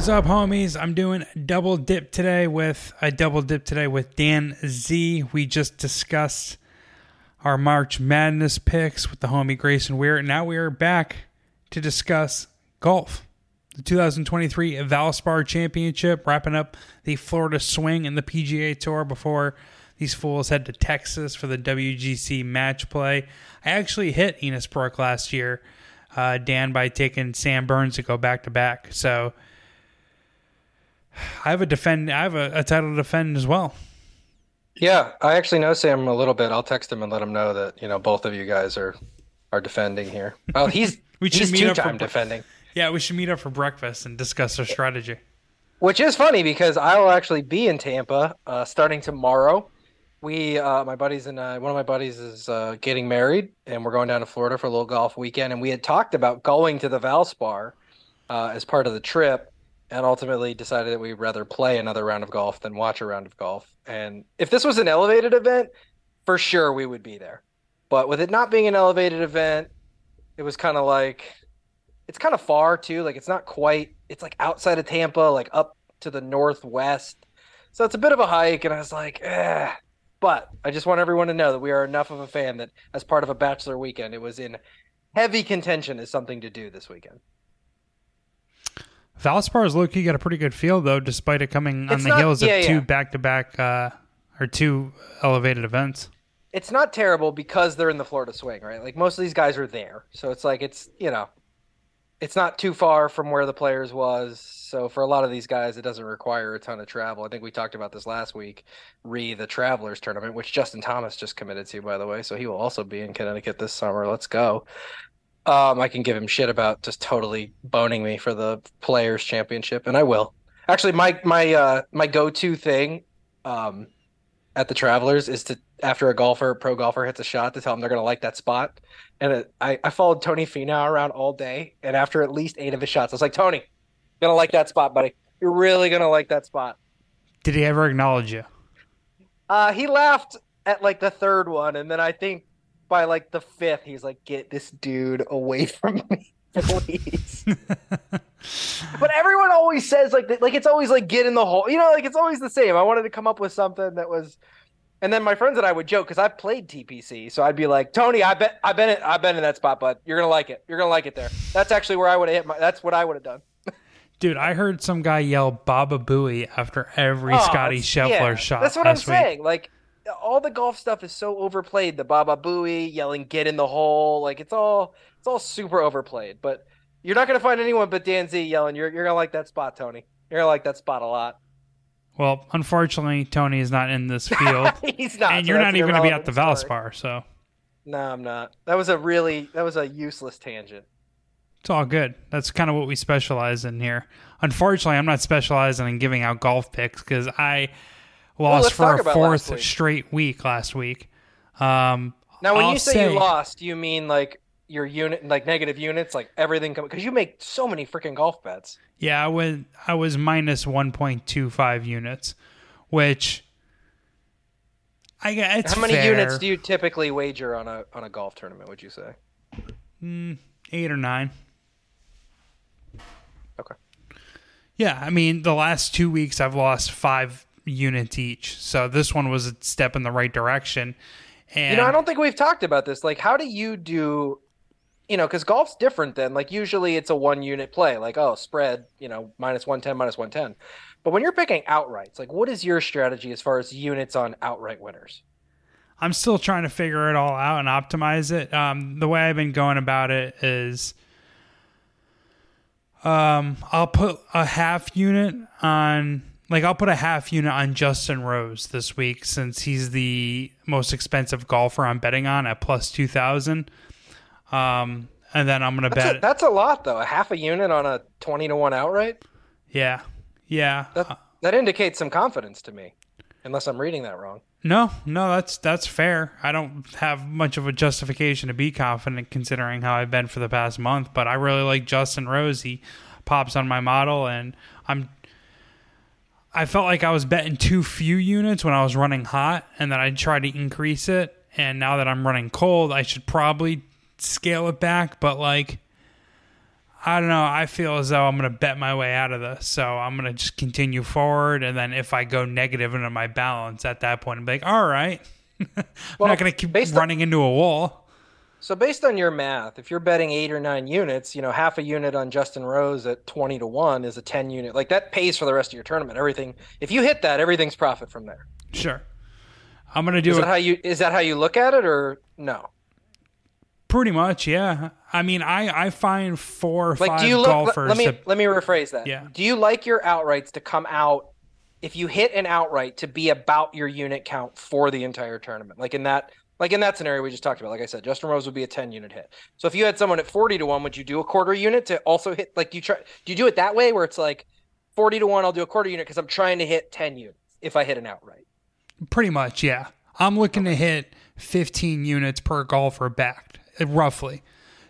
What's up, homies? I'm doing a double dip today with Dan Z. We just discussed our March Madness picks with the homie Grayson Weir, and now we are back to discuss golf. The 2023 Valspar Championship, wrapping up the Florida swing in the PGA Tour before these fools head to Texas for the WGC match play. I actually hit Innisbrook last year, Dan, by taking Sam Burns to go back-to-back, so I have a title to defend as well. Yeah, I actually know Sam a little bit. I'll text him and let him know that both of you guys are defending here. Well, he's two-time defending. Yeah, we should meet up for breakfast and discuss our strategy. Which is funny because I will actually be in Tampa starting tomorrow. One of my buddies is getting married, and we're going down to Florida for a little golf weekend. And we had talked about going to the Valspar as part of the trip, and ultimately decided that we'd rather play another round of golf than watch a round of golf. And if this was an elevated event, for sure we would be there. But with it not being an elevated event, it was kind of like, it's kind of far too. Like, it's not quite, it's like outside of Tampa, like up to the northwest. So it's a bit of a hike. And I was like, eh. But I just want everyone to know that we are enough of a fan that as part of a bachelor weekend, it was in heavy contention as something to do this weekend. Valspar's low-key got a pretty good field, though, despite it coming on the heels of two back-to-back or two elevated events. It's not terrible because they're in the Florida swing, right? Like, most of these guys are there. So it's like it's not too far from where the players was. So for a lot of these guys, it doesn't require a ton of travel. I think we talked about this last week, the Travelers tournament, which Justin Thomas just committed to, by the way. So he will also be in Connecticut this summer. Let's go. I can give him shit about just totally boning me for the Players Championship, and I will. Actually, my go-to thing at the Travelers is to, after a pro golfer hits a shot, to tell them they're going to like that spot. And I followed Tony Finau around all day, and after at least 8 of his shots, I was like, Tony, you're going to like that spot, buddy. You're really going to like that spot. Did he ever acknowledge you? He laughed at, like, the third one, and then I think by like the 5th, he's like, get this dude away from me, please. But everyone always says like it's always like, get in the hole, like it's always the same. I wanted to come up with something that was, and then my friends and I would joke because I've played TPC, so I'd be like, Tony, I've been in that spot, bud. You're gonna like it. You're gonna like it there. That's actually where I would have hit. That's what I would have done. Dude, I heard some guy yell Baba Booey after every Scotty Scheffler shot. That's what I'm saying. Like, all the golf stuff is so overplayed. The Baba Booey yelling, get in the hole. Like, it's all super overplayed, but you're not going to find anyone but Dan Z yelling, you're going to like that spot, Tony. You're going to like that spot a lot. Well, unfortunately, Tony is not in this field. He's not. And so you're not even going to be at the Valspar, so. No, I'm not. That was a useless tangent. It's all good. That's kind of what we specialize in here. Unfortunately, I'm not specializing in giving out golf picks because I lost for a 4th straight week last week. Now, when you say you lost, you mean like your unit, like negative units, like everything, because you make so many freaking golf bets. Yeah, I was minus 1.25 units, which I guess it's fair. How many units do you typically wager on a golf tournament? Would you say 8 or 9? Okay. Yeah, I mean the last 2 weeks I've lost 5 units each, so this one was a step in the right direction. And I don't think we've talked about this, like, how do you do, because golf's different than, like, usually it's a 1 unit play, like, oh, spread, -110 -110, but when you're picking outrights, like, what is your strategy as far as units on outright winners? I'm still trying to figure it all out and optimize it. The way I've been going about it is I'll put a half unit on Justin Rose this week since he's the most expensive golfer I'm betting on at plus 2,000. And then I'm going to bet. That's a lot, though. A half a unit on a 20-1 outright? Yeah. Yeah. That indicates some confidence to me, unless I'm reading that wrong. No, that's fair. I don't have much of a justification to be confident considering how I've been for the past month, but I really like Justin Rose. He pops on my model, and I felt like I was betting too few units when I was running hot, and then I tried to increase it. And now that I'm running cold, I should probably scale it back. But, like, I don't know. I feel as though I'm going to bet my way out of this. So I'm going to just continue forward. And then if I go negative into my balance at that point, I'm like, all right, I'm not going to keep running into a wall. So based on your math, if you're betting 8 or 9 units, you know, half a unit on Justin Rose at 20-1 is a 10 unit. Like that pays for the rest of your tournament. Everything. If you hit that, everything's profit from there. Sure. I'm going to do it. Is that how you look at it or no? Pretty much, yeah. I mean, I find 4 or 5 like, do you golfers. Let me rephrase that. Yeah. Do you like your outrights to come out, if you hit an outright, to be about your unit count for the entire tournament? Like in that scenario we just talked about, like I said, Justin Rose would be a 10-unit hit. So if you had someone at 40-1, would you do a quarter unit to also hit? Like you try, do you do it that way where it's like 40-1, I'll do a quarter unit because I'm trying to hit 10 units if I hit an outright. Pretty much, yeah. I'm looking to hit 15 units per golfer backed. Roughly.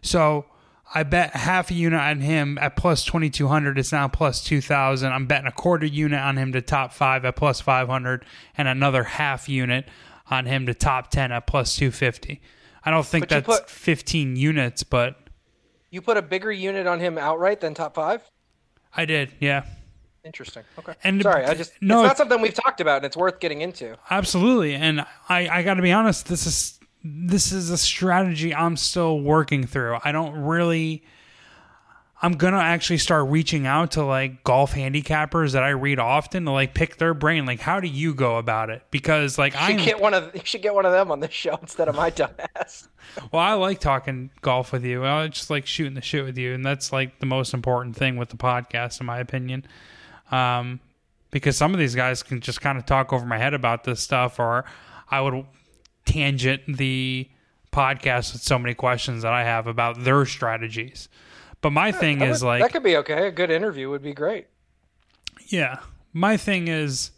So I bet half a unit on him at plus 2,200. It's now plus 2,000. I'm betting a quarter unit on him to top 5 at plus 500 and another half unit on him to top 10 at plus 250. I don't think that's 15 units, but... You put a bigger unit on him outright than top 5? I did, yeah. Interesting. Okay. And sorry, it's not something we've talked about and it's worth getting into. Absolutely. And I got to be honest, this is a strategy I'm still working through. I'm going to actually start reaching out to like golf handicappers that I read often to like pick their brain. Like, how do you go about it? Because like you should get one of them on this show instead of my dumbass. Well, I like talking golf with you. I just like shooting the shit with you. And that's like the most important thing with the podcast, in my opinion. Because some of these guys can just kind of talk over my head about this stuff, or I would tangent the podcast with so many questions that I have about their strategies. But my thing is like... That could be okay. A good interview would be great. Yeah. My thing is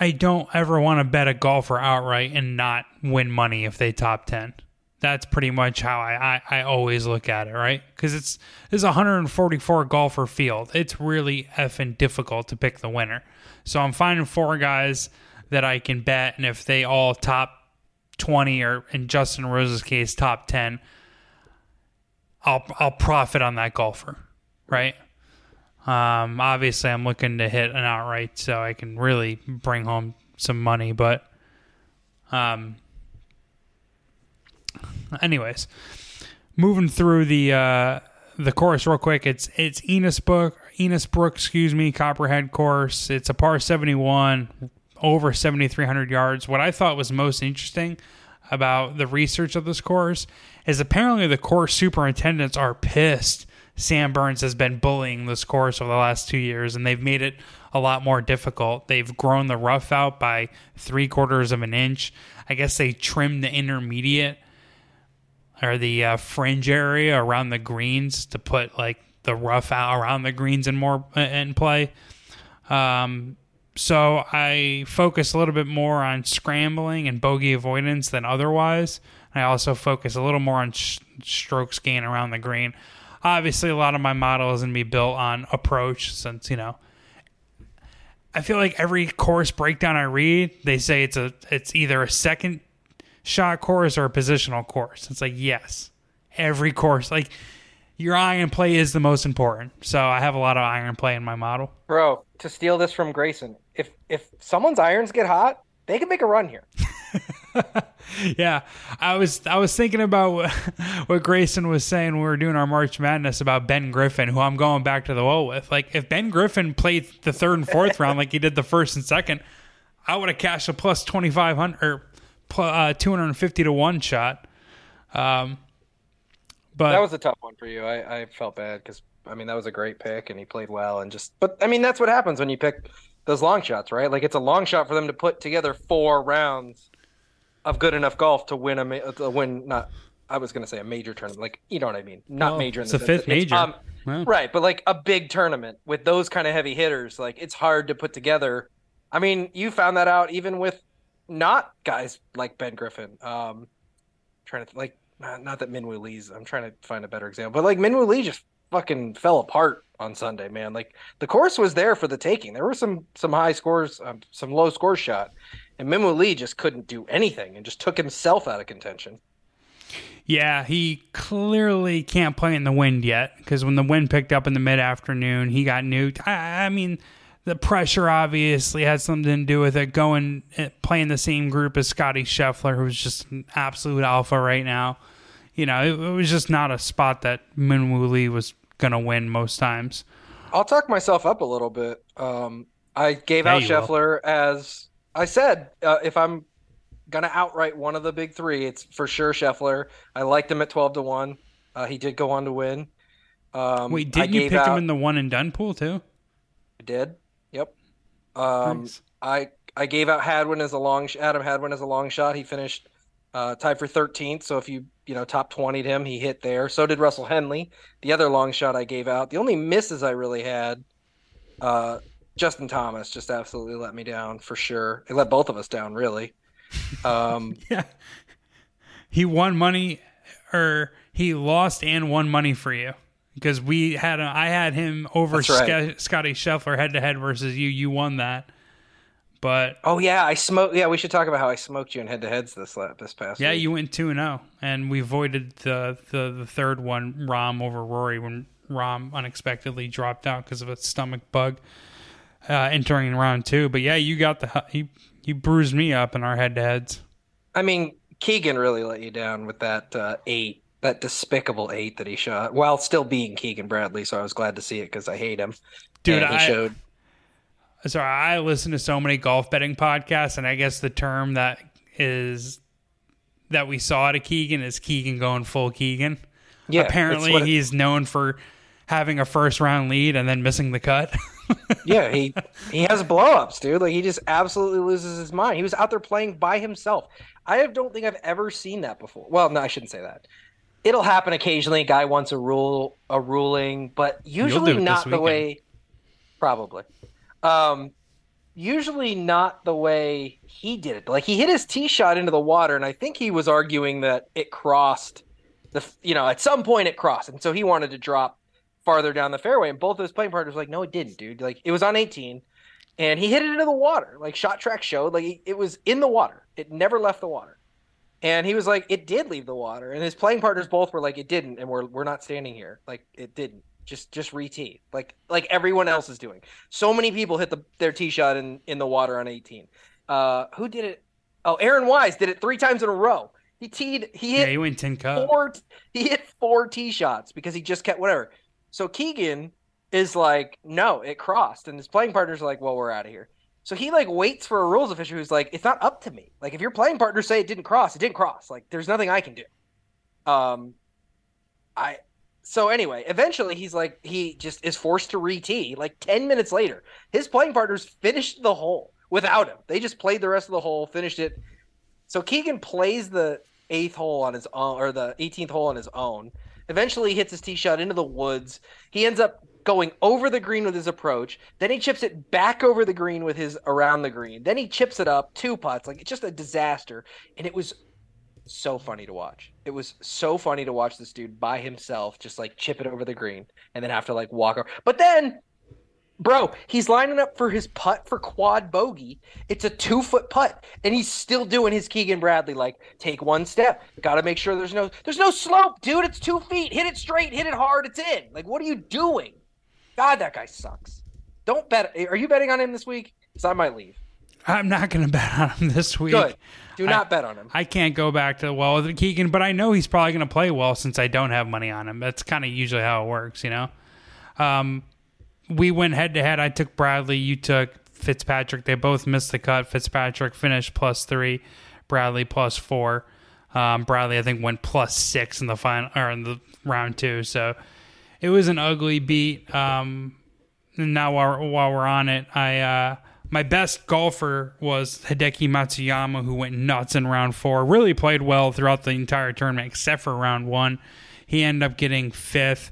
I don't ever want to bet a golfer outright and not win money if they top 10. That's pretty much how I always look at it, right? Because it's 144 golfer field. It's really effing difficult to pick the winner. So I'm finding 4 guys that I can bet, and if they all top 20 or in Justin Rose's case top 10, I'll profit on that golfer, right? Obviously, I'm looking to hit an outright so I can really bring home some money. But, anyways, moving through the course real quick. It's Innisbrook, Copperhead course. It's a par 71. Over 7,300 yards. What I thought was most interesting about the research of this course is apparently the course superintendents are pissed. Sam Burns has been bullying this course over the last 2 years, and they've made it a lot more difficult. They've grown the rough out by 3/4 of an inch. I guess they trimmed the intermediate or the fringe area around the greens to put like the rough out around the greens and more in play. So I focus a little bit more on scrambling and bogey avoidance than otherwise. I also focus a little more on strokes gain around the green. Obviously, a lot of my model is going to be built on approach since, you know, I feel like every course breakdown I read, they say it's either a second shot course or a positional course. It's like, yes, every course. Like, your iron play is the most important. So I have a lot of iron play in my model. Bro, to steal this from Grayson, if someone's irons get hot, they can make a run here. Yeah. I was thinking about what Grayson was saying when we were doing our March Madness about Ben Griffin, who I'm going back to the well with. Like, if Ben Griffin played the 3rd and 4th round like he did the 1st and 2nd, I would have cashed a plus 2,500 or 250-1 shot. But that was a tough one for you. I felt bad because, I mean, that was a great pick and he played well. But, I mean, that's what happens when you pick those long shots, right? Like, it's a long shot for them to put together 4 rounds of good enough golf to win I was going to say a major tournament. Like, you know what I mean? Not major. It's the 5th major. Wow. Right, but like a big tournament with those kind of heavy hitters, like, it's hard to put together. I mean, you found that out even with not guys like Ben Griffin. Not that Min Woo Lee's. I'm trying to find a better example, but like Min Woo Lee just fucking fell apart on Sunday, man. Like the course was there for the taking. There were some high scores, some low score shot, and Min Woo Lee just couldn't do anything and just took himself out of contention. Yeah, he clearly can't play in the wind yet, because when the wind picked up in the mid-afternoon, he got nuked. I mean, the pressure obviously had something to do with it, going playing the same group as Scotty Scheffler, who's just an absolute alpha right now. You know, it was just not a spot that Min Woo Lee was going to win most times. I'll talk myself up a little bit. I gave out Scheffler as I said, if I'm going to outright one of the big three, it's for sure Scheffler. I liked him at 12-1. He did go on to win. Wait, did you pick him in the one and done pool too? I did. Yep. Nice. I gave out Adam Hadwin as a long shot. He finished tied for 13th. So if you top 20'd him, he hit there. So did Russell Henley. The other long shot I gave out. The only misses I really had, Justin Thomas just absolutely let me down for sure. He let both of us down really. Yeah, he won money, or he lost and won money for you, because we had I had him over Scotty Scheffler head to head versus you. You won that, but I smoked. Yeah, we should talk about how I smoked you in head to heads this past. Yeah, week. You went 2-0, and we voided the third one, Rahm over Rory, when Rahm unexpectedly dropped out because of a stomach bug entering round two. But yeah, you got You bruised me up in our head-to-heads. I mean, Keegan really let you down with that that despicable 8 that he shot, while still being Keegan Bradley, so I was glad to see it because I hate him. Dude, I listen to so many golf betting podcasts, and I guess the term that we saw to Keegan is Keegan going full Keegan. Yeah, apparently, he's known for having a first-round lead and then missing the cut. Yeah, he has blow-ups, dude. Like, he just absolutely loses his mind. He was out there playing by himself. I don't think I've ever seen that before. Well, no, I shouldn't say that. It'll happen occasionally. A guy wants a ruling, but usually not the way – probably. Usually not the way he did it. Like, he hit his tee shot into the water, and I think he was arguing that it crossed – at some point it crossed, and so he wanted to drop farther down the fairway, and both of his playing partners were like, no, it didn't, dude. Like, it was on 18, and he hit it into the water. Like, shot track showed, like, it was in the water. It never left the water. And he was like, it did leave the water. And his playing partners both were like, it didn't, and we're not standing here. Like, it didn't. Just re-tee. Like everyone else is doing. So many people hit their tee shot in the water on 18. Who did it? Oh, Aaron Wise did it 3 times in a row. He hit 4 tee shots because he just kept whatever. So Keegan is like, no, it crossed. And his playing partner's like, well, we're out of here. So he, like, waits for a rules official who's like, it's not up to me. Like, if your playing partners say it didn't cross, it didn't cross. Like, there's nothing I can do. So anyway, eventually he's like, he just is forced to re-tee. Like, 10 minutes later, his playing partners finished the hole without him. They just played the rest of the hole, finished it. So Keegan plays the 8th hole on his own, or the 18th hole on his own. Eventually, he hits his tee shot into the woods. He ends up going over the green with his approach. Then he chips it back over the green with his around the green. Then he chips it up, 2 putts. Like, it's just a disaster. And it was so funny to watch. It was so funny to watch this dude by himself just, like, chip it over the green and then have to, like, walk over. But then, bro, he's lining up for his putt for quad bogey. It's a 2-foot putt. And he's still doing his Keegan Bradley, like, take one step. Got to make sure there's no slope, dude. It's 2 feet. Hit it straight. Hit it hard. It's in. Like, what are you doing? God, that guy sucks. Don't bet. Are you betting on him this week? Because I might leave. I'm not going to bet on him this week. Good. Do not bet on him. I can't go back to, well, with Keegan, but I know he's probably going to play well since I don't have money on him. That's kind of usually how it works, you know? We went head-to-head. I took Bradley. You took Fitzpatrick. They both missed the cut. Fitzpatrick finished +3. Bradley +4. Bradley, I think, went +6 in the final or in the round two. So it was an ugly beat. And now while we're on it, my best golfer was Hideki Matsuyama, who went nuts in round 4. Really played well throughout the entire tournament except for round 1. He ended up getting 5th.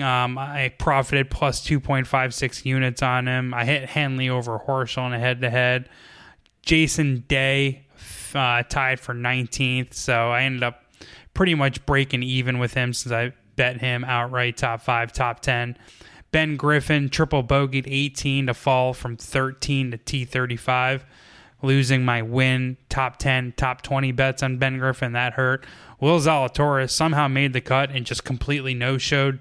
I profited +2.56 units on him. I hit Henley over Horschel on a head-to-head. Jason Day tied for 19th, so I ended up pretty much breaking even with him since I bet him outright top 5, top 10. Ben Griffin triple bogeyed 18 to fall from 13 to T35. losing my win, top 10, top 20 bets on Ben Griffin. That hurt. Will Zalatoris somehow made the cut and just completely no-showed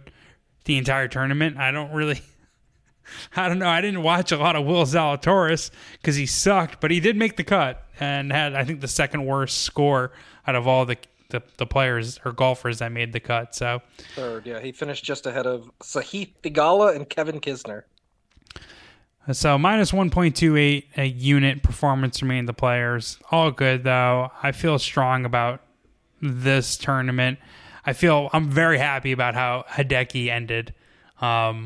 the entire tournament. I don't know. I didn't watch a lot of Will Zalatoris because he sucked, but he did make the cut and had, I think, the second worst score out of all the players or golfers that made the cut. So third, yeah, he finished just ahead of Sahith Theegala and Kevin Kisner. So minus 1.28 a unit performance remained the players. All good though. I feel strong about this tournament. I'm very happy about how Hideki ended the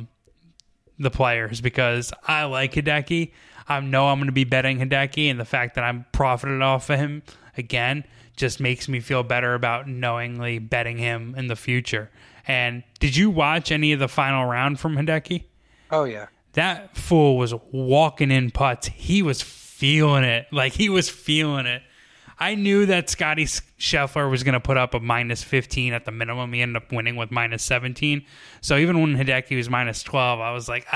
players because I like Hideki. I know I'm going to be betting Hideki, and the fact that I'm profited off of him again just makes me feel better about knowingly betting him in the future. And did you watch any of the final round from Hideki? Oh, yeah. That fool was walking in putts. He was feeling it. I knew that Scotty Scheffler was going to put up a minus 15 at the minimum. He ended up winning with minus 17. So even when Hideki was minus 12, I was like,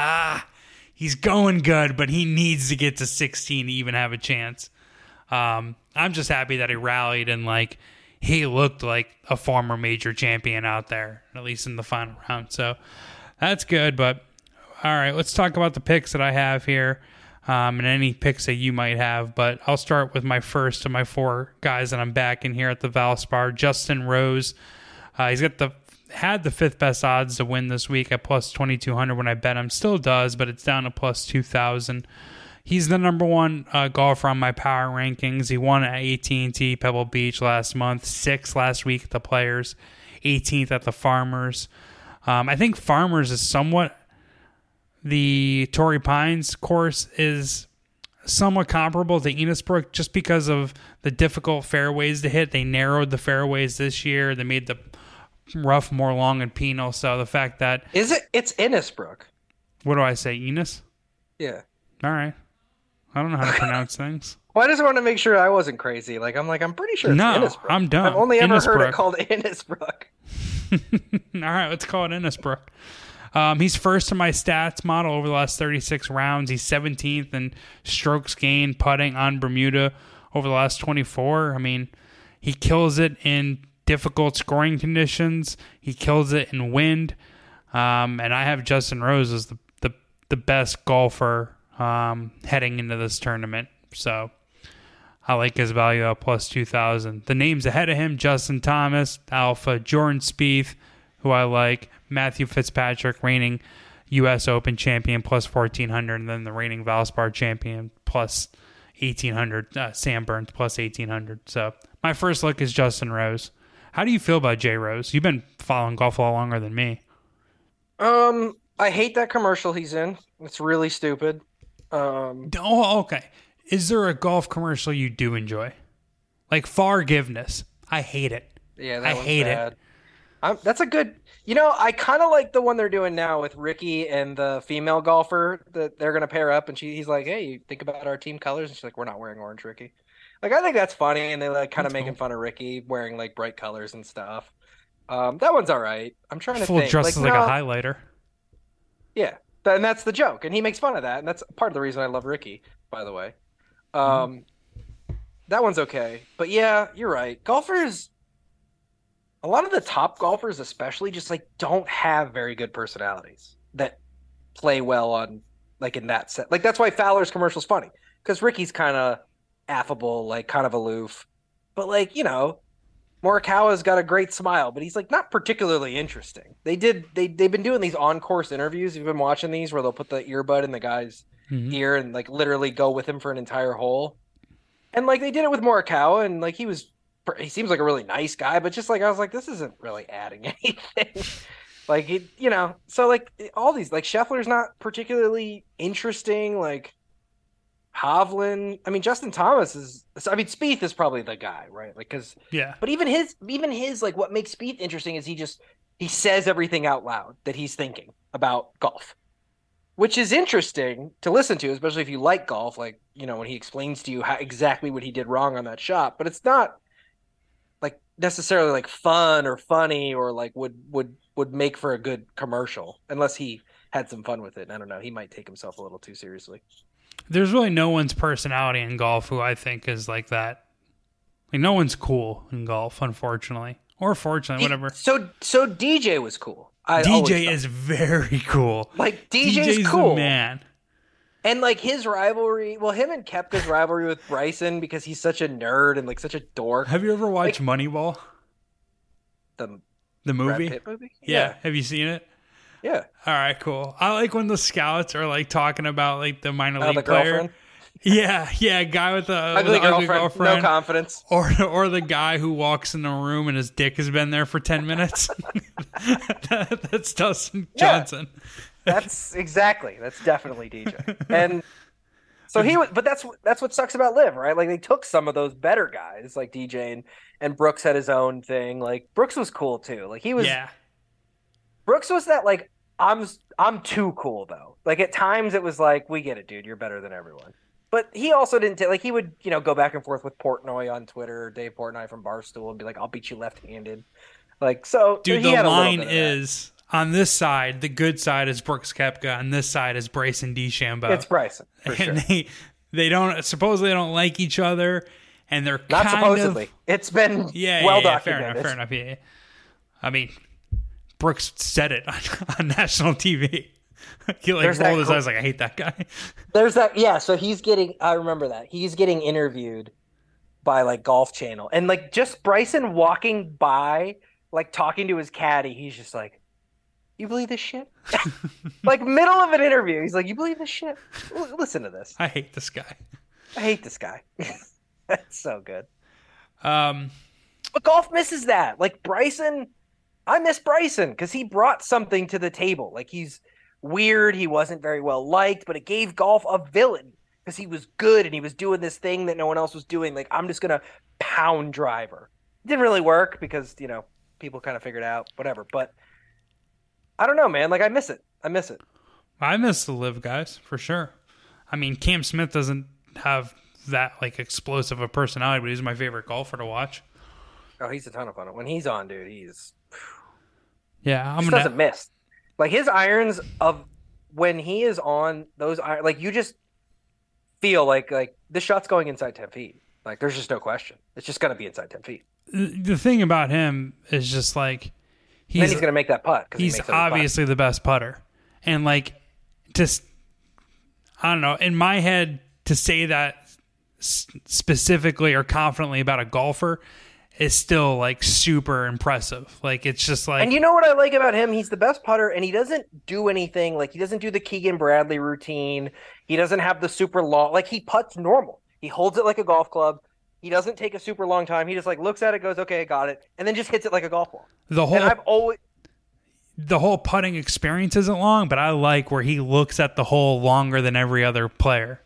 he's going good, but he needs to get to 16 to even have a chance. I'm just happy that he rallied and he looked like a former major champion out there, at least in the final round. So that's good. But all right, let's talk about the picks that I have here and any picks that you might have. But I'll start with my first of my four guys that I'm backing here at the Valspar, Justin Rose. He's got had the fifth best odds to win this week at plus 2,200 when I bet him. Still does, but it's down to plus 2,000. He's the number one golfer on my power rankings. He won at AT&T Pebble Beach last month, sixth last week at the Players, 18th at the Farmers. I think Farmers is somewhat the Torrey Pines course is somewhat comparable to Innisbrook just because of the difficult fairways to hit. They narrowed the fairways this year. They made the rough more long and penal. So the fact that it's Innisbrook. What do I say, Enos? Yeah. All right. I don't know how to pronounce things. Well, I just wanted to make sure I wasn't crazy. I'm pretty sure it's Innisbrook. I'm dumb. I've only ever heard it called Innisbrook. All right, let's call it Innisbrook. He's first in my stats model over the last 36 rounds. He's 17th in strokes gained putting on Bermuda over the last 24. I mean, he kills it in difficult scoring conditions. He kills it in wind. And I have Justin Rose as the best golfer heading into this tournament. So I like his value at plus 2,000. The names ahead of him, Justin Thomas, Alpha, Jordan Spieth, who I like, Matthew Fitzpatrick, reigning U.S. Open champion, plus 1,400, and then the reigning Valspar champion, plus 1,800, Sam Burns, plus 1,800. So my first look is Justin Rose. How do you feel about J. Rose? You've been following golf a lot longer than me. I hate that commercial he's in. It's really stupid. Okay. Is there a golf commercial you do enjoy? Like Forgiveness. I hate it. Yeah, that one's bad. That's a good... I kind of like the one they're doing now with Ricky and the female golfer that they're going to pair up, and he's like, hey, you think about our team colors? And she's like, we're not wearing orange, Ricky. I think that's funny, and they're kind of making fun of Ricky wearing, bright colors and stuff. That one's all right. I'm trying to think. Full dresses a highlighter. Yeah. And that's the joke, and he makes fun of that, and that's part of the reason I love Ricky, by the way. That one's okay, but yeah, you're right. Golfers, a lot of the top golfers especially, just don't have very good personalities that play well on in that set. That's why Fowler's commercial's funny, because Ricky's kind of affable, kind of aloof, but Morikawa's got a great smile, but he's not particularly interesting. They've been doing these on-course interviews. You've been watching these where they'll put the earbud in the guy's ear and literally go with him for an entire hole. And they did it with Morikawa, and he seems like a really nice guy, but just I was this isn't really adding anything. All these Scheffler's not particularly interesting. Hovland, Justin Thomas is. Spieth is probably the guy, right? Yeah. But even his, what makes Spieth interesting is he says everything out loud that he's thinking about golf, which is interesting to listen to, especially if you like golf. When he explains to you exactly what he did wrong on that shot, but it's not necessarily fun or funny or would make for a good commercial unless he had some fun with it. I don't know. He might take himself a little too seriously. There's really no one's personality in golf who I think is like that. Like, no one's cool in golf, unfortunately. Or fortunately, whatever. So DJ was cool. DJ is very cool. Like, DJ's cool. The man. And, like, his rivalry... Well, him and Koepka's rivalry with Bryson, because he's such a nerd and, like, such a dork. Have you ever watched Moneyball? The movie? Brad Pitt movie? Yeah. Have you seen it? Yeah. All right, cool. I like when the scouts are, like, talking about, like, the minor league the player. Girlfriend? Yeah, a guy with an ugly girlfriend. No confidence. Or the guy who walks in the room and his dick has been there for 10 minutes. That's Dustin Johnson. Yeah. That's definitely DJ. And so he was, but that's what sucks about Liv, right? Like, they took some of those better guys, like DJ and Brooks had his own thing. Like, Brooks was cool too. Like, he was, yeah. Brooks was that, like, I'm too cool though. Like, at times it was like, we get it, dude, you're better than everyone. But he also didn't like, he would, you know, go back and forth with Portnoy on Twitter, Dave Portnoy from Barstool, and be like, I'll beat you left-handed. Like, so dude, the line is, on this side, the good side is Brooks Koepka. On this side is Bryson DeChambeau. It's Bryson, for sure. And they don't like each other, and they're not kind supposedly. Of, it's been documented. Fair enough. Yeah. I mean, Brooks said it on national TV. He like rolled his eyes like, I hate that guy. There's that. Yeah. So I remember that he's getting interviewed by, like, Golf Channel, and, like, just Bryson walking by, like, talking to his caddy. He's just like, you believe this shit? Like, middle of an interview, he's like, you believe this shit? Listen to this. I hate this guy. That's so good. But golf misses that. Like, Bryson, I miss Bryson because he brought something to the table. Like, he's weird. He wasn't very well liked, but it gave golf a villain because he was good and he was doing this thing that no one else was doing. Like, I'm just going to pound driver. It didn't really work because, you know, people kind of figured out whatever, but... I don't know, man. Like, I miss it. I miss the Live guys, for sure. I mean, Cam Smith doesn't have that, like, explosive a personality, but he's my favorite golfer to watch. Oh, he's a ton of fun. When he's on, dude, he's... Yeah, he doesn't miss. Like, his irons of... When he is on, those irons... Like, you just feel like this shot's going inside 10 feet. Like, there's just no question. It's just going to be inside 10 feet. The thing about him is just, like... Then he's going to make that putt. He's obviously the best putter. And, like, just, I don't know, in my head, to say that specifically or confidently about a golfer is still, like, super impressive. Like, it's just like... And you know what I like about him? He's the best putter, and he doesn't do anything. Like, he doesn't do the Keegan Bradley routine. He doesn't have the super long... Like, he putts normal. He holds it like a golf club. He doesn't take a super long time. He just, like, looks at it, goes, okay, I got it, and then just hits it like a golf ball. The whole putting experience isn't long, but I like where he looks at the hole longer than every other player.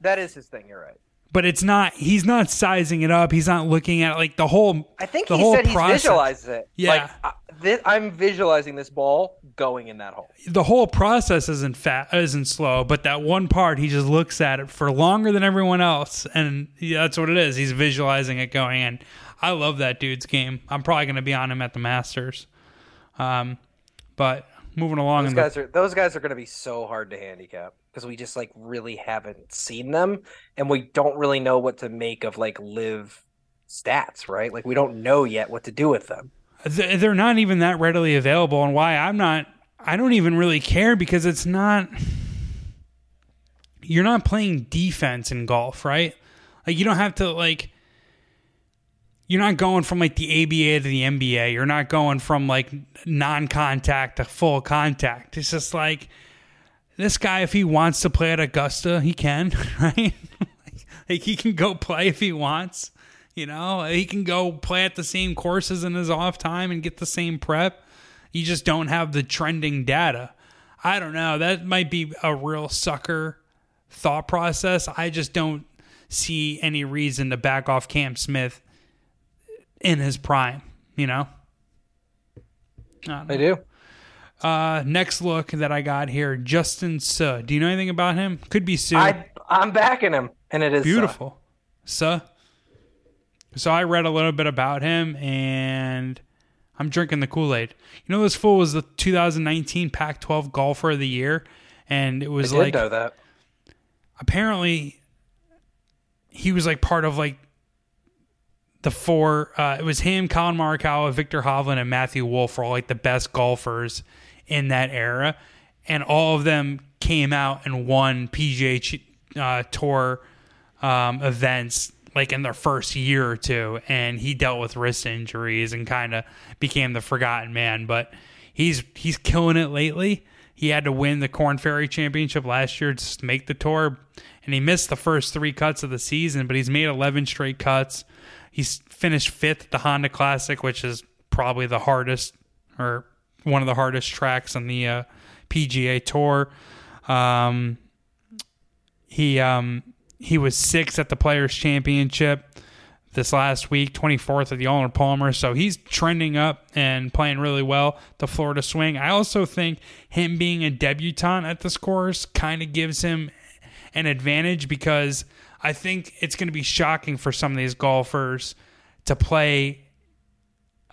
That is his thing. You're right. But it's not. He's not sizing it up. He's not looking at, like, the whole. I think he said he visualizes it. Yeah, like, I'm visualizing this ball going in that hole. The whole process isn't slow, but that one part, he just looks at it for longer than everyone else, and that's what it is. He's visualizing it going in. I love that dude's game. I'm probably going to be on him at the Masters. But moving along, those guys are going to be so hard to handicap. Because we just, like, really haven't seen them, and we don't really know what to make of, like, Live stats, right? Like, we don't know yet what to do with them. They're not even that readily available, and why I don't even really care, because it's not, you're not playing defense in golf, right? Like, you don't have to, like, you're not going from, like, the ABA to the NBA. You're not going from, like, non-contact to full contact. It's just like, this guy, if he wants to play at Augusta, he can, right? Like, he can go play if he wants, you know? He can go play at the same courses in his off time and get the same prep. You just don't have the trending data. I don't know. That might be a real sucker thought process. I just don't see any reason to back off Cam Smith in his prime, you know? I do. Next look that I got here, Justin Suh. Do you know anything about him? Could be Suh. I'm backing him, and it is beautiful. Suh. So I read a little bit about him, and I'm drinking the Kool-Aid. You know, this fool was the 2019 Pac-12 Golfer of the Year, and it was I did know that. apparently he was like part of like the four. It was him, Collin Morikawa, Victor Hovland, and Matthew Wolff were all like the best golfers in that era, and all of them came out and won PGA Tour events like in their first year or two, and he dealt with wrist injuries and kind of became the forgotten man. But he's killing it lately. He had to win the Korn Ferry Championship last year just to make the tour, and he missed the first three cuts of the season, but he's made 11 straight cuts. He's finished fifth at the Honda Classic, which is probably the hardest or one of the hardest tracks on the PGA Tour. He was sixth at the Players Championship this last week, 24th at the Arnold Palmer. So he's trending up and playing really well, the Florida swing. I also think him being a debutant at the Scores kind of gives him an advantage, because I think it's going to be shocking for some of these golfers to play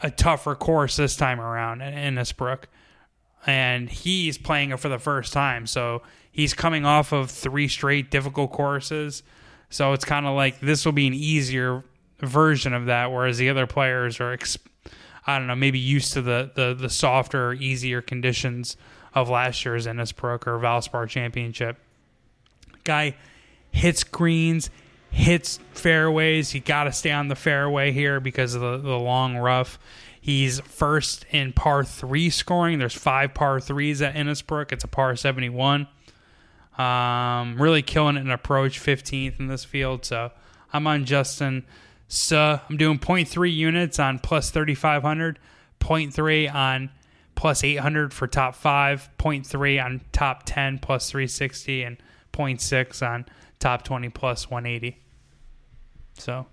a tougher course this time around in Innisbrook. And he's playing it for the first time, so he's coming off of three straight difficult courses. So it's kind of like this will be an easier version of that, whereas the other players are, I don't know, maybe used to the softer, easier conditions of last year's Innisbrook or Valspar Championship. Guy hits greens, hits fairways. You got to stay on the fairway here because of the long rough. He's first in par 3 scoring. There's 5 par 3s at Innisbrook. It's a par 71. Really killing it in approach, 15th in this field. So I'm on Justin Suh. I'm doing 0.3 units on plus 3,500, 0.3 on plus 800 for top 5, 0.3 on top 10 plus 360, and 0.6 on top 20 plus 180. So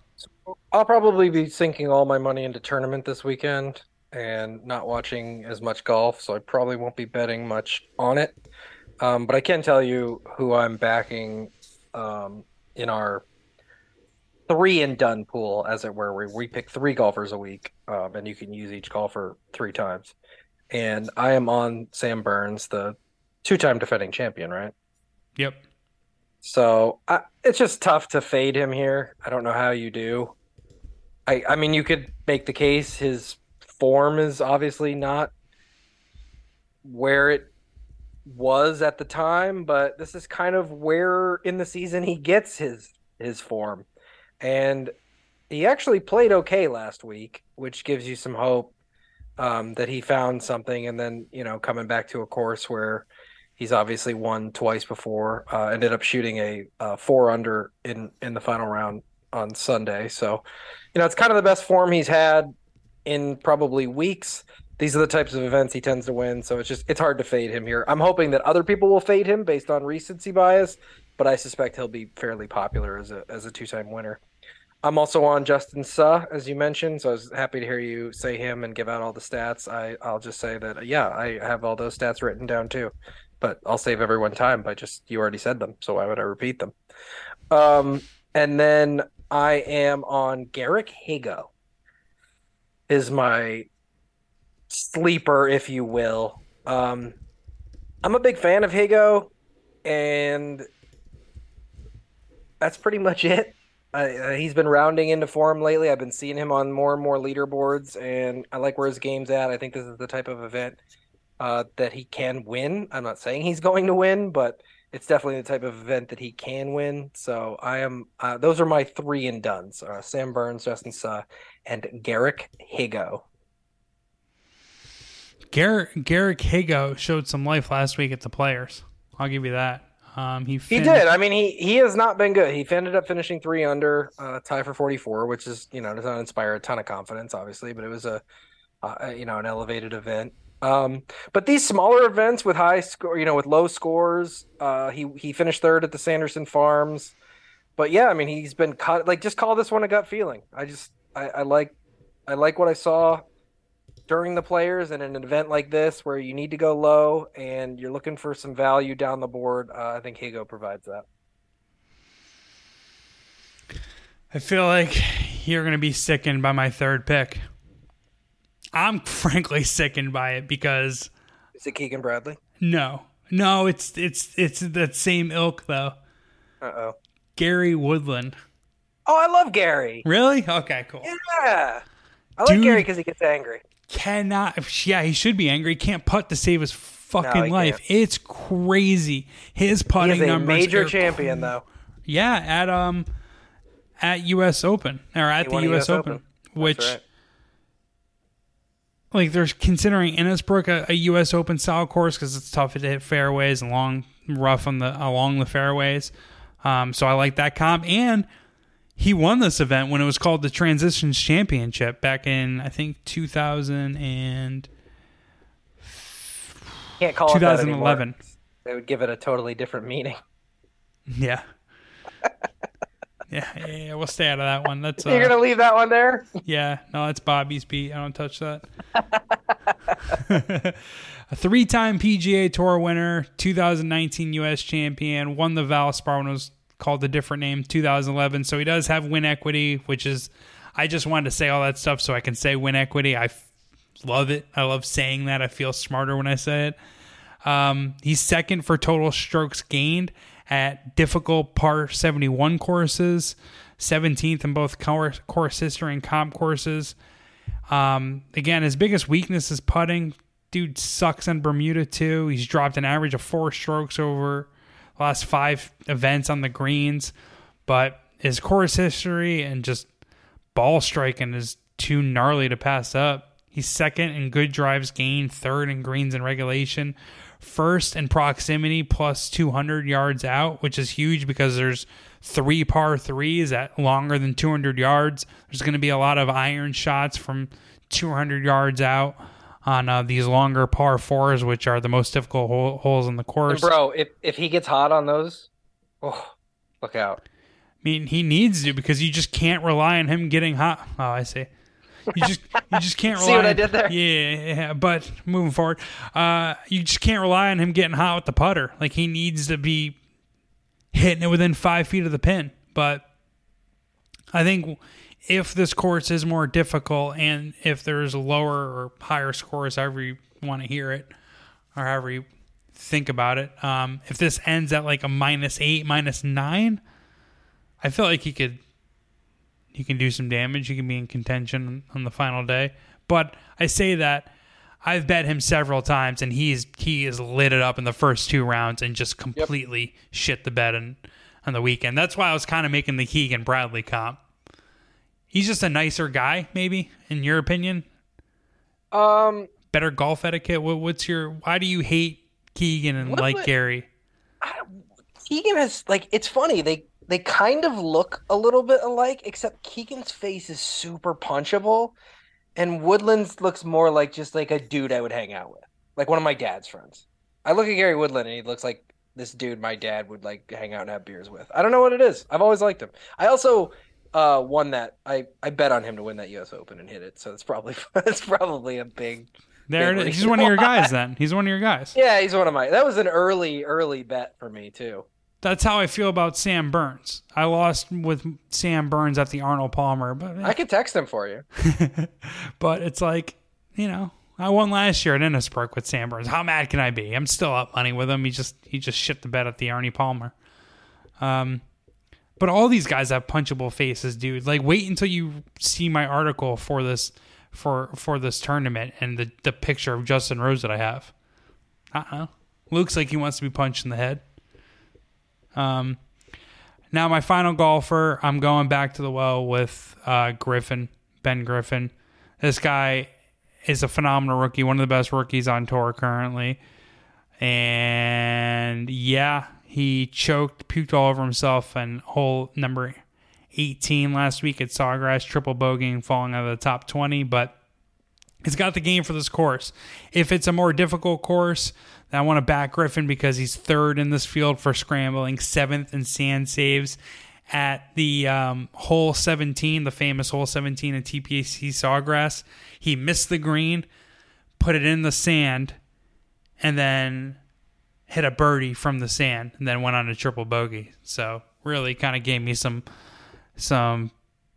I'll probably be sinking all my money into tournament this weekend and not watching as much golf, so I probably won't be betting much on it. But I can tell you who I'm backing in our 3-and-done pool, as it were. We pick 3 golfers a week, and you can use each golfer 3 times. And I am on Sam Burns, the 2-time defending champion, right? Yep. So it's just tough to fade him here. I don't know how you do. I mean, you could make the case his form is obviously not where it was at the time, but this is kind of where in the season he gets his form. And he actually played okay last week, which gives you some hope that he found something. And then, you know, coming back to a course where he's obviously won twice before, ended up shooting a 4-under in the final round on Sunday. So, you know, it's kind of the best form he's had in probably weeks. These are the types of events he tends to win, so it's hard to fade him here. I'm hoping that other people will fade him based on recency bias, but I suspect he'll be fairly popular as a 2-time winner. I'm also on Justin Suh, as you mentioned, so I was happy to hear you say him and give out all the stats. I'll just say that, yeah, I have all those stats written down too, but I'll save everyone time by just, you already said them, so why would I repeat them? And then I am on Garrick Higo is my sleeper, if you will. I'm a big fan of Higo, and that's pretty much it. He's been rounding into form lately. I've been seeing him on more and more leaderboards, and I like where his game's at. I think this is the type of event that he can win. I'm not saying he's going to win, but it's definitely the type of event that he can win. So I am. Those are my 3-and-dones: Sam Burns, Justin Suh, and Garrick Higo. Garrick Higo showed some life last week at the Players. I'll give you that. He did. I mean, he has not been good. He ended up finishing 3-under, tie for 44, which is, you know, does not inspire a ton of confidence, obviously, but it was an elevated event. But these smaller events with high score, you know, with low scores, he finished 3rd at the Sanderson Farms. But yeah, I mean, he's been cut. Like, just call this one a gut feeling. I like what I saw during the Players and an event like this where you need to go low and you're looking for some value down the board. I think Higo provides that. I feel like you're going to be sickened by my 3rd pick. I'm frankly sickened by it because... Is it Keegan Bradley? No. It's that same ilk, though. Uh-oh. Gary Woodland. Oh, I love Gary. Really? Okay, cool. Yeah. I like Gary because he gets angry. Cannot. Yeah, he should be angry. Can't putt to save his fucking life. Can't. It's crazy. His putting numbers. He's a major champion, though. Yeah, at U.S. Open. Or at the U.S. Open. Which, right. Like, they're considering Innisbrook a U.S. Open style course because it's tough to hit fairways and rough along the fairways. So I like that comp. And he won this event when it was called the Transitions Championship back in, I think, 2011. They would give it a totally different meaning. Yeah. Yeah, we'll stay out of that one. That's you're gonna leave that one there. Yeah, no, that's Bobby's beat. I don't touch that. A three-time PGA Tour winner, 2019 U.S. champion, won the Valspar when it was called a different name, 2011. So he does have win equity, which is, I just wanted to say all that stuff so I can say win equity. I love it. I love saying that. I feel smarter when I say it. He's second for total strokes gained at difficult par 71 courses, 17th in both course history and comp courses. Again, his biggest weakness is putting. Dude sucks on Bermuda too. He's dropped an average of 4 strokes over the last 5 events on the greens, but his course history and just ball striking is too gnarly to pass up. He's second in good drives gained, third in greens in regulation, first in proximity plus 200 yards out, which is huge because there's 3 par 3s at longer than 200 yards. There's going to be a lot of iron shots from 200 yards out on these longer par 4s, which are the most difficult holes in the course. And bro, if he gets hot on those, oh, look out. I mean, he needs to because you just can't rely on him getting hot. Oh, I see. You just can't rely. See what I did there? Yeah, but moving forward, you just can't rely on him getting hot with the putter. Like, he needs to be hitting it within 5 feet of the pin. But I think if this course is more difficult and if there's lower or higher scores, however you want to hear it or however you think about it, if this ends at like a -8, -9, I feel like he can do some damage. He can be in contention on the final day. But I say that I've bet him several times, and he is lit it up in the first 2 rounds and just completely shit the bed on the weekend. That's why I was kind of making the Keegan Bradley comp. He's just a nicer guy, maybe, in your opinion? Better golf etiquette? Why do you hate Keegan and Gary? Keegan has, it's funny. They kind of look a little bit alike, except Keegan's face is super punchable, and Woodland's looks more like just like a dude I would hang out with, like one of my dad's friends. I look at Gary Woodland, and he looks like this dude my dad would hang out and have beers with. I don't know what it is. I've always liked him. I also won that. I bet on him to win that U.S. Open and hit it, so it's probably a big. There it is. He's one of your guys, then. He's one of your guys. Yeah, he's one of my. That was an early bet for me too. That's how I feel about Sam Burns. I lost with Sam Burns at the Arnold Palmer. But I could text him for you. But it's I won last year at Innisbrook with Sam Burns. How mad can I be? I'm still up money with him. He just shit the bed at the Arnie Palmer. But all these guys have punchable faces, dude. Like, wait until you see my article for this for this tournament and the picture of Justin Rose that I have. Uh-uh. Looks like he wants to be punched in the head. Now my final golfer, I'm going back to the well with Ben Griffin. This guy is a phenomenal rookie, one of the best rookies on tour currently. And yeah, he puked all over himself in hole number 18 last week at Sawgrass, triple bogeying, falling out of the top 20, but he's got the game for this course. If it's a more difficult course, I want to back Griffin because he's third in this field for scrambling, seventh in sand saves at the hole 17, the famous hole 17 at TPC Sawgrass. He missed the green, put it in the sand, and then hit a birdie from the sand, and then went on a triple bogey. So really kind of gave me some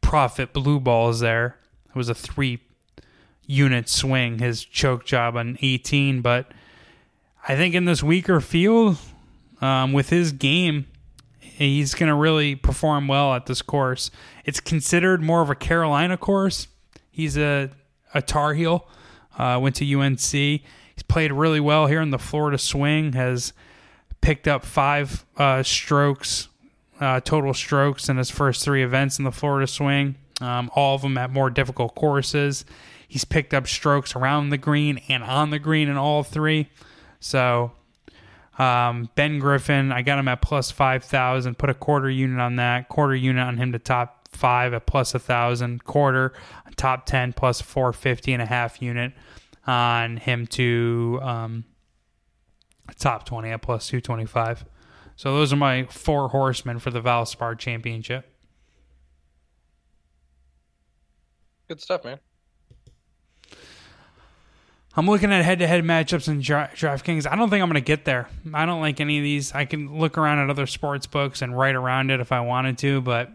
profit blue balls there. It was a 3-unit swing, his choke job on 18, but I think in this weaker field, with his game, he's going to really perform well at this course. It's considered more of a Carolina course. He's a Tar Heel, went to UNC. He's played really well here in the Florida swing, has picked up five strokes, total strokes in his first three events in the Florida swing, all of them at more difficult courses. He's picked up strokes around the green and on the green in all three. So Ben Griffin, I got him at plus 5,000, put a quarter unit on that, quarter unit on him to top five at plus 1,000, quarter on top 10 plus 450 and a half unit on him to top 20 at plus 225. So those are my four horsemen for the Valspar Championship. Good stuff, man. I'm looking at head-to-head matchups in DraftKings. I don't think I'm going to get there. I don't like any of these. I can look around at other sports books and write around it if I wanted to, but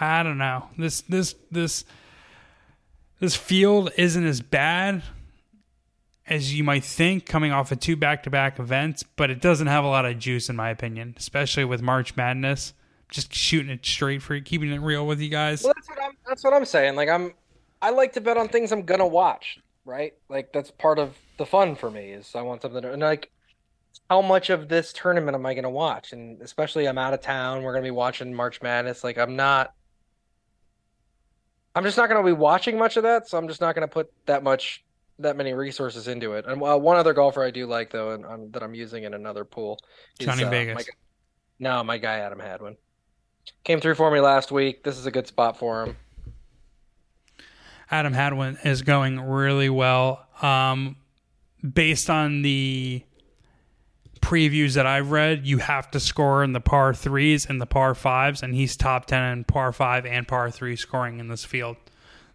I don't know. This field isn't as bad as you might think coming off of two back-to-back events, but it doesn't have a lot of juice in my opinion, especially with March Madness. Just shooting it straight for you, keeping it real with you guys. Well, that's what I'm saying. Like I like to bet on things I'm going to watch. Right? Like that's part of the fun for me is I want something to, and like how much of this tournament am I going to watch? And especially I'm out of town. We're going to be watching March Madness. Like I'm just not going to be watching much of that. So I'm just not going to put that many resources into it. And one other golfer I do like though, and that I'm using in another pool. Is, Johnny Vegas. My guy, Adam Hadwin, came through for me last week. This is a good spot for him. Adam Hadwin is going really well. Based on the previews that I've read, you have to score in the par 3s and the par 5s, and he's top 10 in par 5 and par 3 scoring in this field.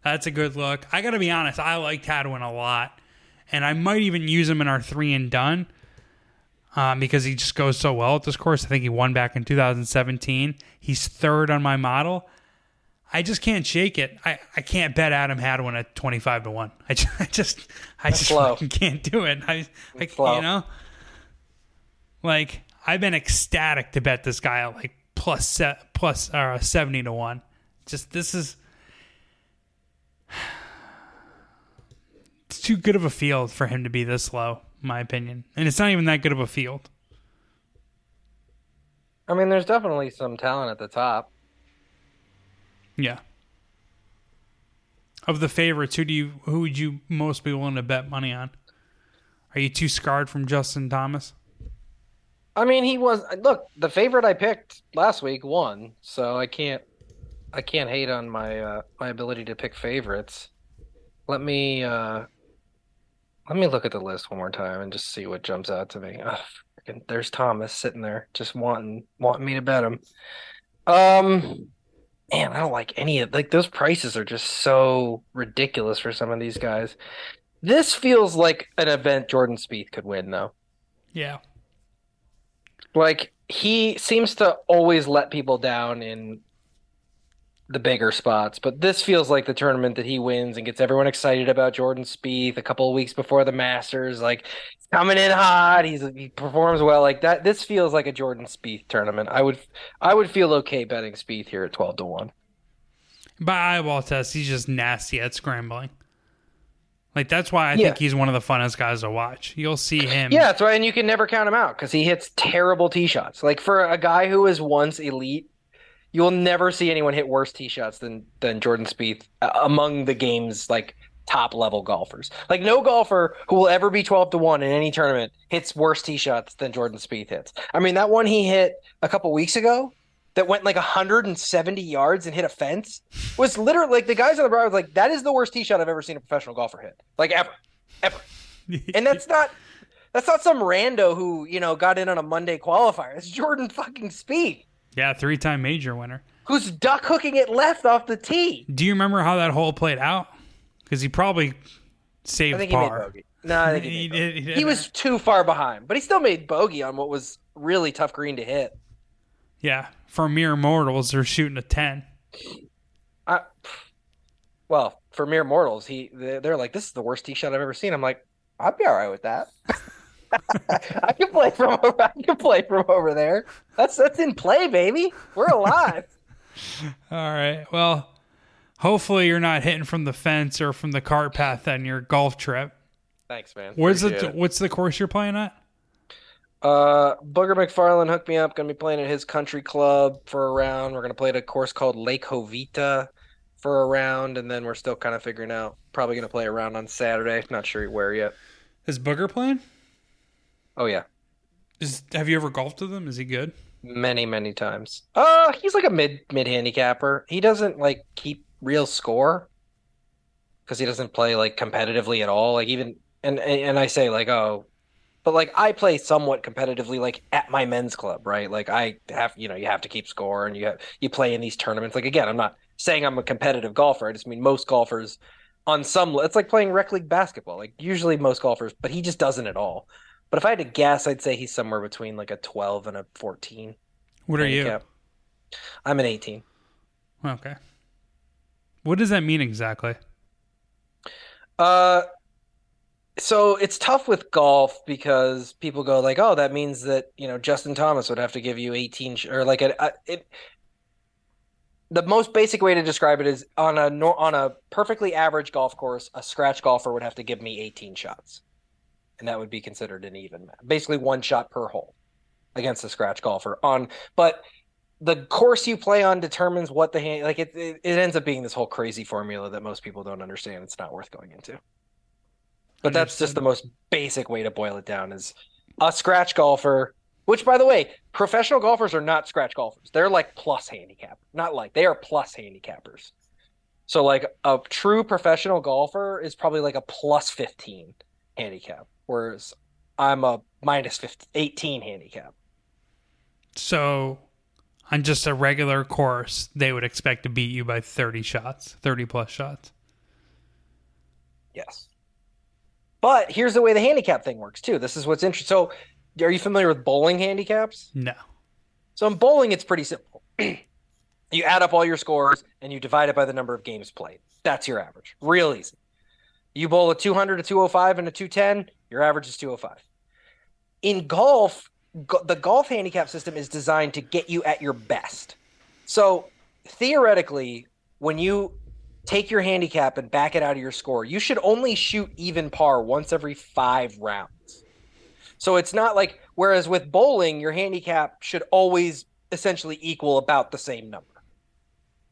That's a good look. I got to be honest, I liked Hadwin a lot, and I might even use him in our 3 and done because he just goes so well at this course. I think he won back in 2017. He's third on my model. I just can't shake it. I can't bet Adam Hadwin at 25-1. I just can't do it. I've been ecstatic to bet this guy at like plus 70-1. Just this is it's too good of a field for him to be this low, in my opinion. And it's not even that good of a field. I mean, there's definitely some talent at the top. Yeah. Of the favorites, who would you most be willing to bet money on? Are you too scarred from Justin Thomas? I mean, the favorite I picked last week won, so I can't hate on my my ability to pick favorites. Let me look at the list one more time and just see what jumps out to me. There's Thomas sitting there just wanting me to bet him. Man, I don't like any of those prices are just so ridiculous for some of these guys. This feels like an event Jordan Spieth could win, though. Yeah. Like, he seems to always let people down in the bigger spots, but this feels like the tournament that he wins and gets everyone excited about Jordan Spieth a couple of weeks before the Masters. Like, he's coming in hot. He performs well like that. This feels like a Jordan Spieth tournament. I would feel okay betting Spieth here at 12-1. By eyeball test, he's just nasty at scrambling. Like, that's why I think he's one of the funnest guys to watch. You'll see him. Yeah, that's right. And you can never count him out because he hits terrible tee shots. Like, for a guy who was once elite, you will never see anyone hit worse tee shots than Jordan Spieth among the game's like top level golfers. Like no golfer who will ever be 12-1 in any tournament hits worse tee shots than Jordan Spieth hits. I mean that one he hit a couple weeks ago that went like 170 yards and hit a fence was literally like the guys on the broad was like that is the worst tee shot I've ever seen a professional golfer hit like ever. And that's not some rando who got in on a Monday qualifier. It's Jordan fucking Spieth. Yeah, 3-time major winner. Who's duck hooking it left off the tee? Do you remember how that hole played out? Because he probably saved par. I think he did. He was too far behind, but he still made bogey on what was really tough green to hit. Yeah, for mere mortals, they're shooting a 10. For mere mortals, they're like, "This is the worst tee shot I've ever seen." I'm like, "I'd be all right with that." I can play from over there. That's in play, baby. We're alive. All right. Well, hopefully you're not hitting from the fence or from the cart path on your golf trip. Thanks, man. What's the course you're playing at? Booger McFarland hooked me up. Going to be playing at his country club for a round. We're going to play at a course called Lake Jovita for a round, and then we're still kind of figuring out. Probably going to play a round on Saturday. Not sure where yet. Is Booger playing? Oh, yeah. Have you ever golfed with him? Is he good? Many, many times. He's like a mid handicapper. He doesn't like keep real score because he doesn't play like competitively at all. Like even and I say like, oh. But like I play somewhat competitively, like at my men's club, right? Like I have, you have to keep score, and you play in these tournaments. Like again, I'm not saying I'm a competitive golfer. I just mean most golfers on some. It's like playing rec league basketball. Like usually most golfers, but he just doesn't at all. But if I had to guess, I'd say he's somewhere between like a 12 and a 14. What are handicap. You? I'm an 18. Okay. What does that mean exactly? So it's tough with golf because people go like, "Oh, that means that Justin Thomas would have to give you 18 or like it." The most basic way to describe it is on a perfectly average golf course, a scratch golfer would have to give me 18 shots, and that would be considered an even, basically one shot per hole against a scratch golfer. But the course you play on determines what the hand like. It ends up being this whole crazy formula that most people don't understand. It's not worth going into. But that's just the most basic way to boil it down is a scratch golfer, which, by the way, professional golfers are not scratch golfers. They're like plus handicap. Not like they are plus handicappers. So like a true professional golfer is probably like a plus 15 handicap, whereas I'm a minus 18 handicap. So on just a regular course, they would expect to beat you by 30 shots, 30 plus shots. Yes. But here's the way the handicap thing works, too. This is what's interesting. So are you familiar with bowling handicaps? No. So in bowling, it's pretty simple. You add up all your scores, and you divide it by the number of games played. That's your average. Real easy. You bowl a 200, a 205, and a 210, your average is 205. In golf, the golf handicap system is designed to get you at your best. So theoretically, when you take your handicap and back it out of your score, you should only shoot even par once every 5 rounds. So it's not like, whereas with bowling, your handicap should always essentially equal about the same number.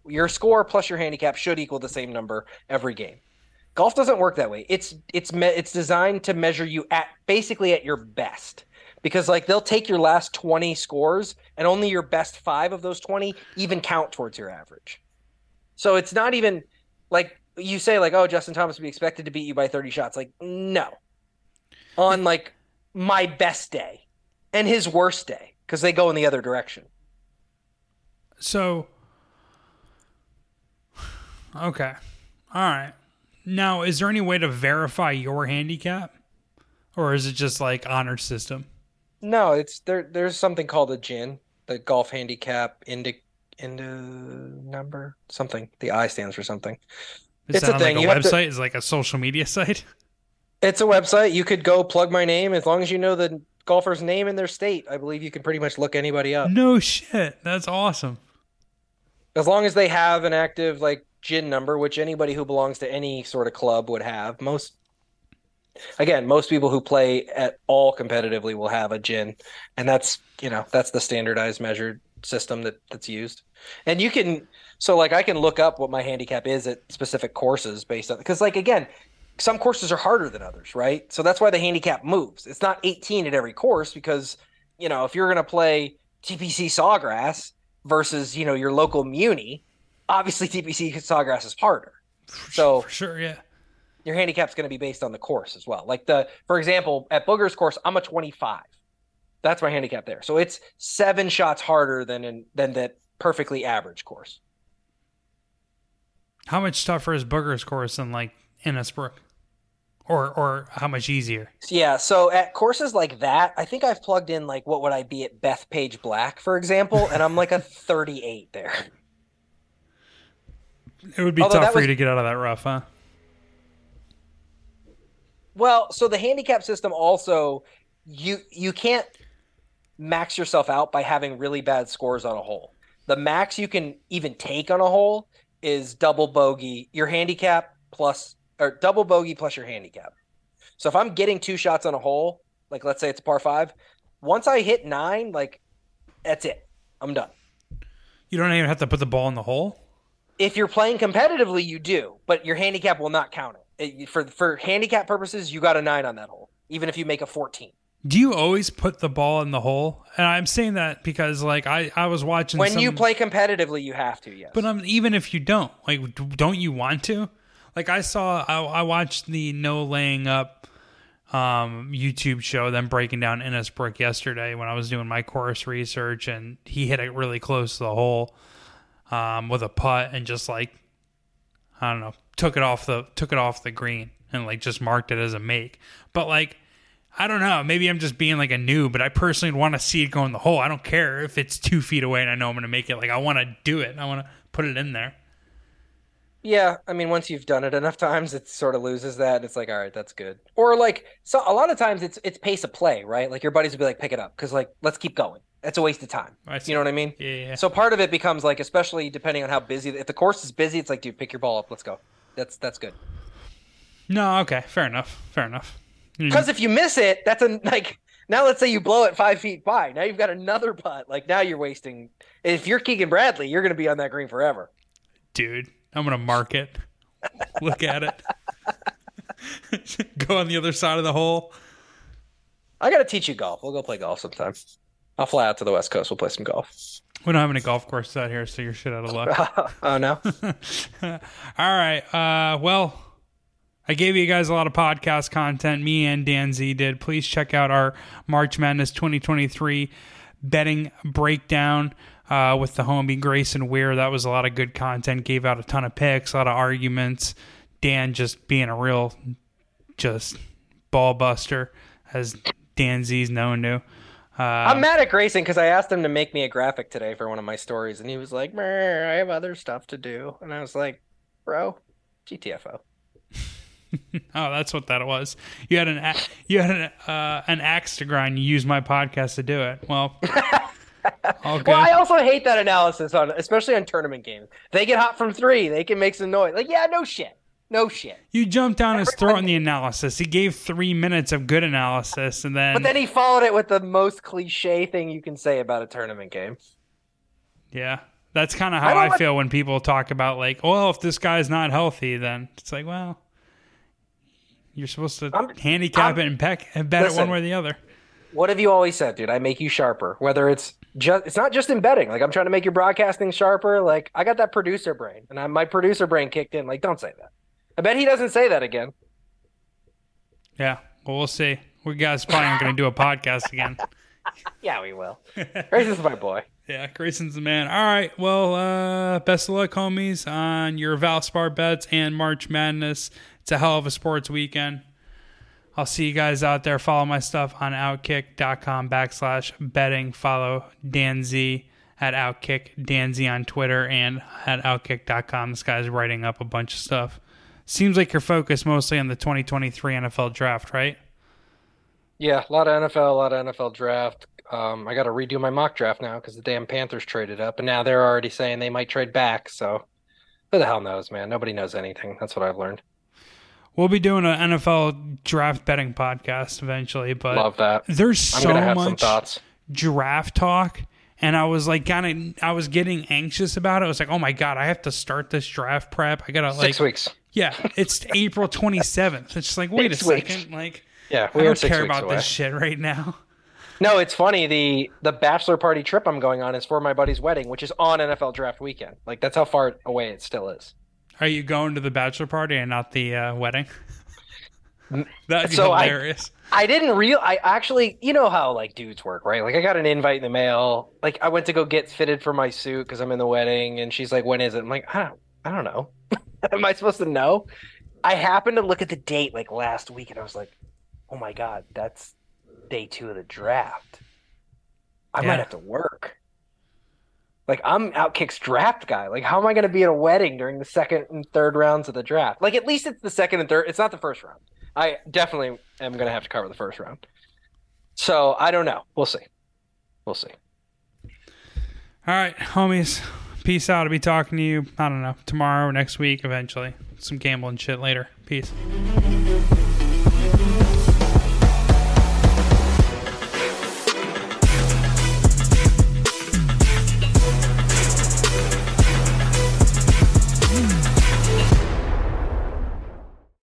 Your score plus your handicap should equal the same number every game. Golf doesn't work that way. It's designed to measure you at basically at your best, because like they'll take your last 20 scores and only your best 5 of those 20 even count towards your average. So it's not even... Like you say, like, oh, Justin Thomas would be expected to beat you by 30 shots. Like, no. On like my best day and his worst day, because they go in the other direction. So, okay. All right. Now, is there any way to verify your handicap, or is it just like honor system? No, it's there's something called a GIN, the golf handicap indicator. Into number something. The I stands for something. It's a thing. Like a website is like a social media site. It's a website. You could go plug my name as long as you know the golfer's name and their state. I believe you can pretty much look anybody up. No shit, that's awesome. As long as they have an active like GIN number, which anybody who belongs to any sort of club would have. Most people who play at all competitively will have a GIN, and that's the standardized measured system that's used. And you can, so like I can look up what my handicap is at specific courses based on, because like again, some courses are harder than others, right? So that's why the handicap moves. It's not 18 at every course, because if you're going to play TPC Sawgrass versus your local Muni, obviously TPC Sawgrass is harder. So for sure, yeah, your handicap's going to be based on the course as well. Like for example, at Booger's course, I'm a 25. That's my handicap there. So it's 7 shots harder than that perfectly average course. How much tougher is Booger's course than like Innisbrook? Or how much easier? Yeah, so at courses like that, I think I've plugged in like what would I be at Bethpage Black, for example, and I'm like a 38 there. It would be tough for you to get out of that rough, huh? Well, so the handicap system also you can't max yourself out by having really bad scores on a hole. The max you can even take on a hole is double bogey, your handicap plus, or double bogey plus your handicap. So if I'm getting two shots on a hole, like let's say it's a par five, once I hit 9, like that's it. I'm done. You don't even have to put the ball in the hole? If you're playing competitively, you do, but your handicap will not count it. For handicap purposes, you got a 9 on that hole, even if you make a 14. Do you always put the ball in the hole? And I'm saying that because, like, I was watching when you play competitively, you have to, yes. But even if you don't, like, don't you want to? Like, I watched the no laying up YouTube show, them breaking down Innisbrook yesterday when I was doing my course research, and he hit it really close to the hole with a putt and just, like, I don't know, took it off the green and, like, just marked it as a make. But, like, I don't know. Maybe I'm just being like a noob, but I personally want to see it go in the hole. I don't care if it's 2 feet away and I know I'm going to make it. Like, I want to do it. I want to put it in there. Yeah. I mean, once you've done it enough times, it sort of loses that. It's like, all right, that's good. Or like, so a lot of times it's pace of play, right? Like your buddies will be like, pick it up. Cause like, let's keep going. That's a waste of time. You know what I mean? Yeah. So part of it becomes like, especially depending on how busy, if the course is busy, it's like, dude, pick your ball up. Let's go. That's good. No. Okay. Fair enough. Because if you miss it, that's a, like, now let's say you blow it 5 feet by. Now you've got another putt. Like, now you're wasting. If you're Keegan Bradley, you're going to be on that green forever. Dude, I'm going to mark it. Look at it. Go on the other side of the hole. I got to teach you golf. We'll go play golf sometime. I'll fly out to the West Coast. We'll play some golf. We don't have any golf courses out here, so you're shit out of luck. Oh, no? All right. Well, I gave you guys a lot of podcast content. Me and Dan Z did. Please check out our March Madness 2023 betting breakdown with the homie Grayson Weir. That was a lot of good content. Gave out a ton of picks, a lot of arguments. Dan just being a real ball buster, as Dan Z's known to. I'm mad at Grayson because I asked him to make me a graphic today for one of my stories, and he was like, I have other stuff to do. And I was like, bro, GTFO. Oh, that's what that was. You had an axe to grind. You used my podcast to do it. Well, all good. Well, I also hate that analysis especially on tournament games. They get hot from 3. They can make some noise. Like, yeah, no shit. You jumped down his throat in the analysis. He gave 3 minutes of good analysis, and then. But then he followed it with the most cliche thing you can say about a tournament game. Yeah. That's kind of how I feel when people talk about like, well, if this guy's not healthy, then it's like, well. You're supposed to handicap it and bet it one way or the other. What have you always said, dude? I make you sharper. Whether it's not just in betting. Like, I'm trying to make your broadcasting sharper. Like, I got that producer brain, and my producer brain kicked in. Like, don't say that. I bet he doesn't say that again. Yeah, well, we'll see. We guys probably aren't going to do a podcast again. Yeah, we will. Grayson's my boy. Yeah, Grayson's the man. All right, well, best of luck, homies, on your Valspar bets and March Madness. It's a hell of a sports weekend. I'll see you guys out there. Follow my stuff on outkick.com/betting. Follow Dan Z at OutKick, Dan Z on Twitter, and at outkick.com. This guy's writing up a bunch of stuff. Seems like you're focused mostly on the 2023 NFL draft, right? Yeah, a lot of NFL draft. I got to redo my mock draft now because the damn Panthers traded up, and now they're already saying they might trade back. So who the hell knows, man? Nobody knows anything. That's what I've learned. We'll be doing an NFL draft betting podcast eventually, but love that. There's so much draft talk, and I was like, I was getting anxious about it. I was like, oh my god, I have to start this draft prep. I gotta 6 weeks. Yeah, it's April 27th. It's just like, wait 6 weeks. Second, like, yeah, we I don't care about away. This shit right now. No, it's funny. The bachelor party trip I'm going on is for my buddy's wedding, which is on NFL draft weekend. Like, that's how far away it still is. Are you going to the bachelor party and not the wedding? That'd be hilarious. I actually, you know how like dudes work, right? Like, I got an invite in the mail. Like, I went to go get fitted for my suit because I'm in the wedding, and she's like, "When is it?" I'm like, I don't know. Am I supposed to know? I happened to look at the date like last week, and I was like, "Oh my god, that's day 2 of the draft. I might have to work." Like, I'm OutKick's draft guy. Like, how am I going to be at a wedding during the second and third rounds of the draft? Like, at least it's the second and third. It's not the first round. I definitely am going to have to cover the first round. So I don't know. We'll see. We'll see. All right, homies. Peace out. I'll be talking to you, I don't know, tomorrow or next week eventually. Some gambling shit later. Peace.